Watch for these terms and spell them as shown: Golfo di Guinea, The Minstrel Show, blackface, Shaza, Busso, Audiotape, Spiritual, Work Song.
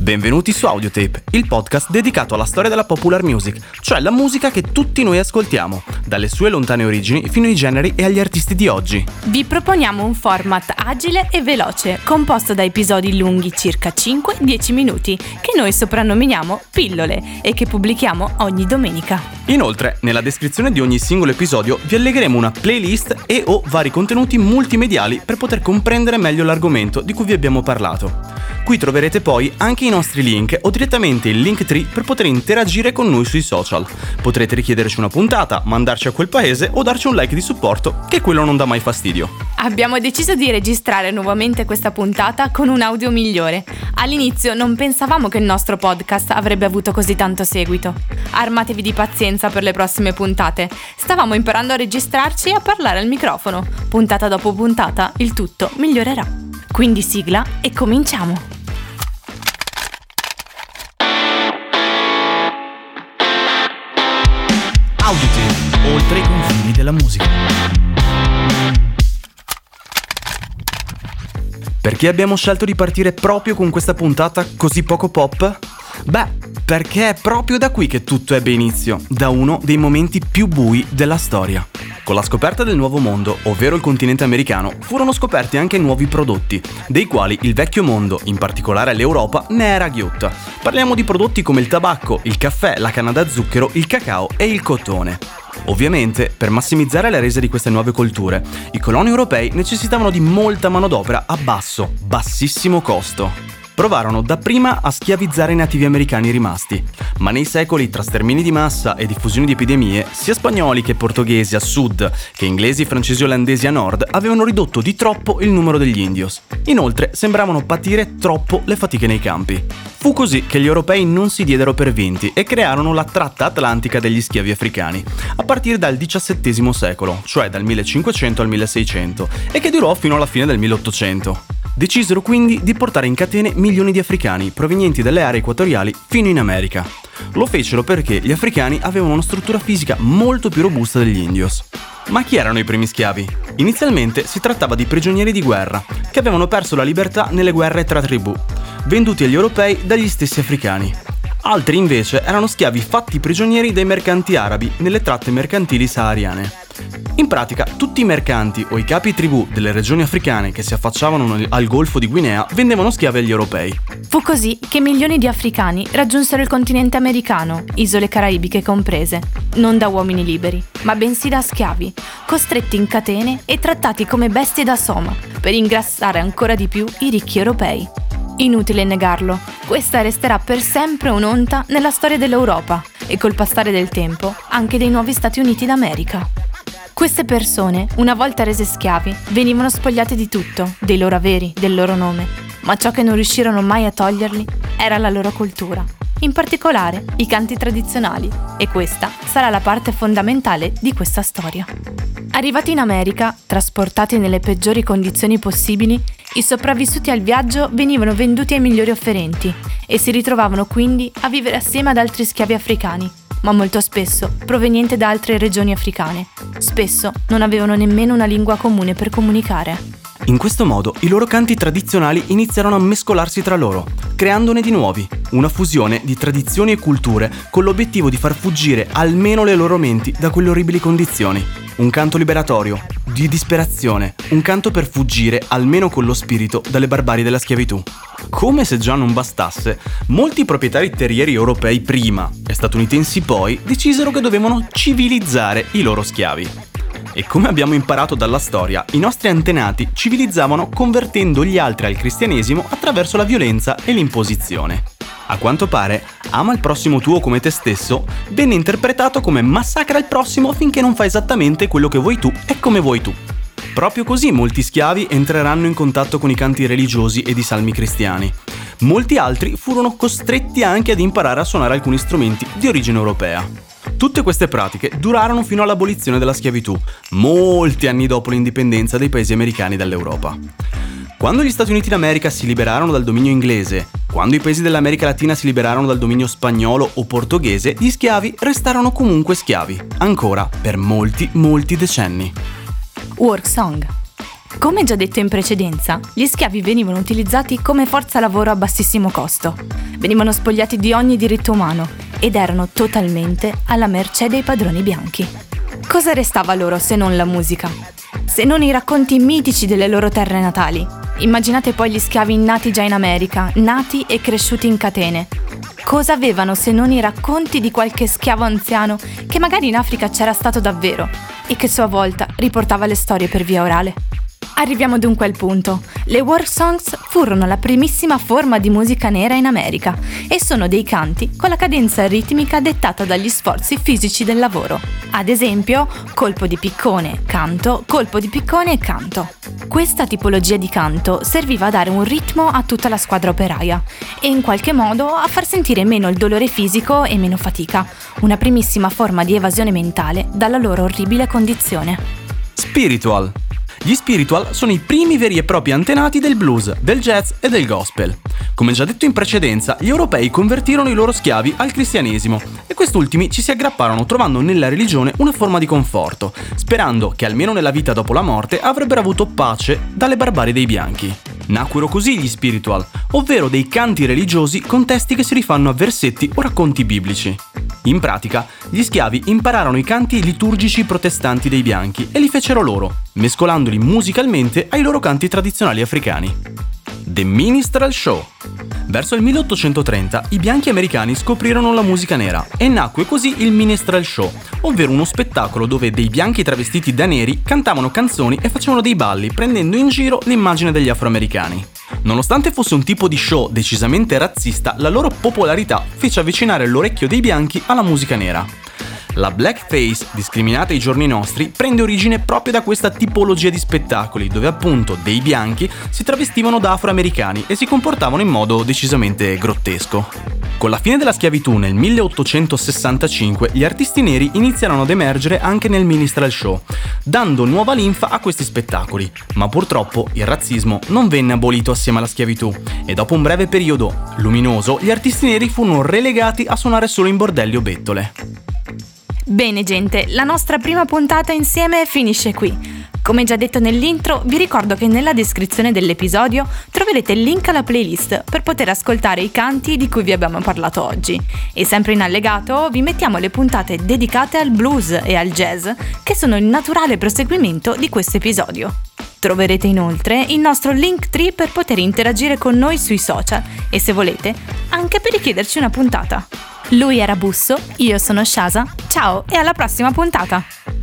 Benvenuti su Audiotape, il podcast dedicato alla storia della popular music, cioè la musica che tutti noi ascoltiamo, dalle sue lontane origini fino ai generi e agli artisti di oggi. Vi proponiamo un format agile e veloce, composto da episodi lunghi circa 5-10 minuti, che noi soprannominiamo pillole e che pubblichiamo ogni domenica. Inoltre, nella descrizione di ogni singolo episodio vi allegheremo una playlist e o vari contenuti multimediali per poter comprendere meglio l'argomento di cui vi abbiamo parlato. Qui troverete poi anche i nostri link o direttamente il Linktree per poter interagire con noi sui social. Potrete richiederci una puntata, mandarci a quel paese o darci un like di supporto, che quello non dà mai fastidio. Abbiamo deciso di registrare nuovamente questa puntata con un audio migliore. All'inizio non pensavamo che il nostro podcast avrebbe avuto così tanto seguito. Armatevi di pazienza per le prossime puntate. Stavamo imparando a registrarci e a parlare al microfono. Puntata dopo puntata il tutto migliorerà. Quindi sigla e cominciamo! Audiotape, oltre i confini della musica. Perché abbiamo scelto di partire proprio con questa puntata così poco pop? Beh, perché è proprio da qui che tutto ebbe inizio, da uno dei momenti più bui della storia. Con la scoperta del Nuovo Mondo, ovvero il continente americano, furono scoperti anche nuovi prodotti, dei quali il vecchio mondo, in particolare l'Europa, ne era ghiotta. Parliamo di prodotti come il tabacco, il caffè, la canna da zucchero, il cacao e il cotone. Ovviamente, per massimizzare la resa di queste nuove colture, i coloni europei necessitavano di molta manodopera a bassissimo costo. Provarono dapprima a schiavizzare i nativi americani rimasti, ma nei secoli tra stermini di massa e diffusione di epidemie, sia spagnoli che portoghesi a sud, che inglesi, francesi e olandesi a nord, avevano ridotto di troppo il numero degli indios. Inoltre, sembravano patire troppo le fatiche nei campi. Fu così che gli europei non si diedero per vinti e crearono la tratta atlantica degli schiavi africani, a partire dal XVII secolo, cioè dal 1500 al 1600, e che durò fino alla fine del 1800. Decisero quindi di portare in catene milioni di africani provenienti dalle aree equatoriali fino in America. Lo fecero perché gli africani avevano una struttura fisica molto più robusta degli indios. Ma chi erano i primi schiavi? Inizialmente si trattava di prigionieri di guerra, che avevano perso la libertà nelle guerre tra tribù, venduti agli europei dagli stessi africani. Altri invece erano schiavi fatti prigionieri dai mercanti arabi nelle tratte mercantili sahariane. In pratica, tutti i mercanti o i capi tribù delle regioni africane che si affacciavano al Golfo di Guinea vendevano schiavi agli europei. Fu così che milioni di africani raggiunsero il continente americano, isole caraibiche comprese, non da uomini liberi, ma bensì da schiavi, costretti in catene e trattati come bestie da soma, per ingrassare ancora di più i ricchi europei. Inutile negarlo, questa resterà per sempre un'onta nella storia dell'Europa e col passare del tempo anche dei nuovi Stati Uniti d'America. Queste persone, una volta rese schiavi, venivano spogliate di tutto, dei loro averi, del loro nome, ma ciò che non riuscirono mai a toglierli era la loro cultura, in particolare i canti tradizionali, e questa sarà la parte fondamentale di questa storia. Arrivati in America, trasportati nelle peggiori condizioni possibili, i sopravvissuti al viaggio venivano venduti ai migliori offerenti e si ritrovavano quindi a vivere assieme ad altri schiavi africani, ma molto spesso proveniente da altre regioni africane. Spesso non avevano nemmeno una lingua comune per comunicare. In questo modo i loro canti tradizionali iniziarono a mescolarsi tra loro, creandone di nuovi, una fusione di tradizioni e culture con l'obiettivo di far fuggire almeno le loro menti da quelle orribili condizioni. Un canto liberatorio, di disperazione, un canto per fuggire, almeno con lo spirito, dalle barbarie della schiavitù. Come se già non bastasse, molti proprietari terrieri europei prima e statunitensi poi decisero che dovevano civilizzare i loro schiavi. E come abbiamo imparato dalla storia, i nostri antenati civilizzavano convertendo gli altri al cristianesimo attraverso la violenza e l'imposizione. A quanto pare, ama il prossimo tuo come te stesso venne interpretato come massacra il prossimo finché non fa esattamente quello che vuoi tu e come vuoi tu. Proprio così molti schiavi entreranno in contatto con i canti religiosi ed i salmi cristiani. Molti altri furono costretti anche ad imparare a suonare alcuni strumenti di origine europea. Tutte queste pratiche durarono fino all'abolizione della schiavitù, molti anni dopo l'indipendenza dei paesi americani dall'Europa. Quando gli Stati Uniti d'America si liberarono dal dominio inglese, quando i paesi dell'America Latina si liberarono dal dominio spagnolo o portoghese, gli schiavi restarono comunque schiavi, ancora per molti decenni. Work Song. Come già detto in precedenza, gli schiavi venivano utilizzati come forza lavoro a bassissimo costo, venivano spogliati di ogni diritto umano ed erano totalmente alla mercé dei padroni bianchi. Cosa restava loro se non la musica? Se non i racconti mitici delle loro terre natali? Immaginate poi gli schiavi nati già in America, nati e cresciuti in catene. Cosa avevano se non i racconti di qualche schiavo anziano che magari in Africa c'era stato davvero e che a sua volta riportava le storie per via orale? Arriviamo dunque al punto. Le work songs furono la primissima forma di musica nera in America e sono dei canti con la cadenza ritmica dettata dagli sforzi fisici del lavoro. Ad esempio, colpo di piccone, canto, colpo di piccone e canto. Questa tipologia di canto serviva a dare un ritmo a tutta la squadra operaia e in qualche modo a far sentire meno il dolore fisico e meno fatica, una primissima forma di evasione mentale dalla loro orribile condizione. Spiritual. Gli spiritual sono i primi veri e propri antenati del blues, del jazz e del gospel. Come già detto in precedenza, gli europei convertirono i loro schiavi al cristianesimo e quest'ultimi ci si aggrapparono trovando nella religione una forma di conforto, sperando che almeno nella vita dopo la morte avrebbero avuto pace dalle barbarie dei bianchi. Nacquero così gli spiritual, ovvero dei canti religiosi con testi che si rifanno a versetti o racconti biblici. In pratica, gli schiavi impararono i canti liturgici protestanti dei bianchi e li fecero loro, mescolandoli musicalmente ai loro canti tradizionali africani. The Minstrel Show. Verso il 1830 i bianchi americani scoprirono la musica nera e nacque così il Minstrel Show, ovvero uno spettacolo dove dei bianchi travestiti da neri cantavano canzoni e facevano dei balli prendendo in giro l'immagine degli afroamericani. Nonostante fosse un tipo di show decisamente razzista, la loro popolarità fece avvicinare l'orecchio dei bianchi alla musica nera. La blackface, discriminata ai giorni nostri, prende origine proprio da questa tipologia di spettacoli, dove appunto dei bianchi si travestivano da afroamericani e si comportavano in modo decisamente grottesco. Con la fine della schiavitù nel 1865, gli artisti neri iniziarono ad emergere anche nel minstrel show, dando nuova linfa a questi spettacoli, ma purtroppo il razzismo non venne abolito assieme alla schiavitù e dopo un breve periodo luminoso gli artisti neri furono relegati a suonare solo in bordelli o bettole. Bene gente, la nostra prima puntata insieme finisce qui. Come già detto nell'intro, vi ricordo che nella descrizione dell'episodio troverete il link alla playlist per poter ascoltare i canti di cui vi abbiamo parlato oggi. E sempre in allegato vi mettiamo le puntate dedicate al blues e al jazz, che sono il naturale proseguimento di questo episodio. Troverete inoltre il nostro Linktree per poter interagire con noi sui social e, se volete, anche per richiederci una puntata. Lui era Busso, io sono Shaza, ciao e alla prossima puntata!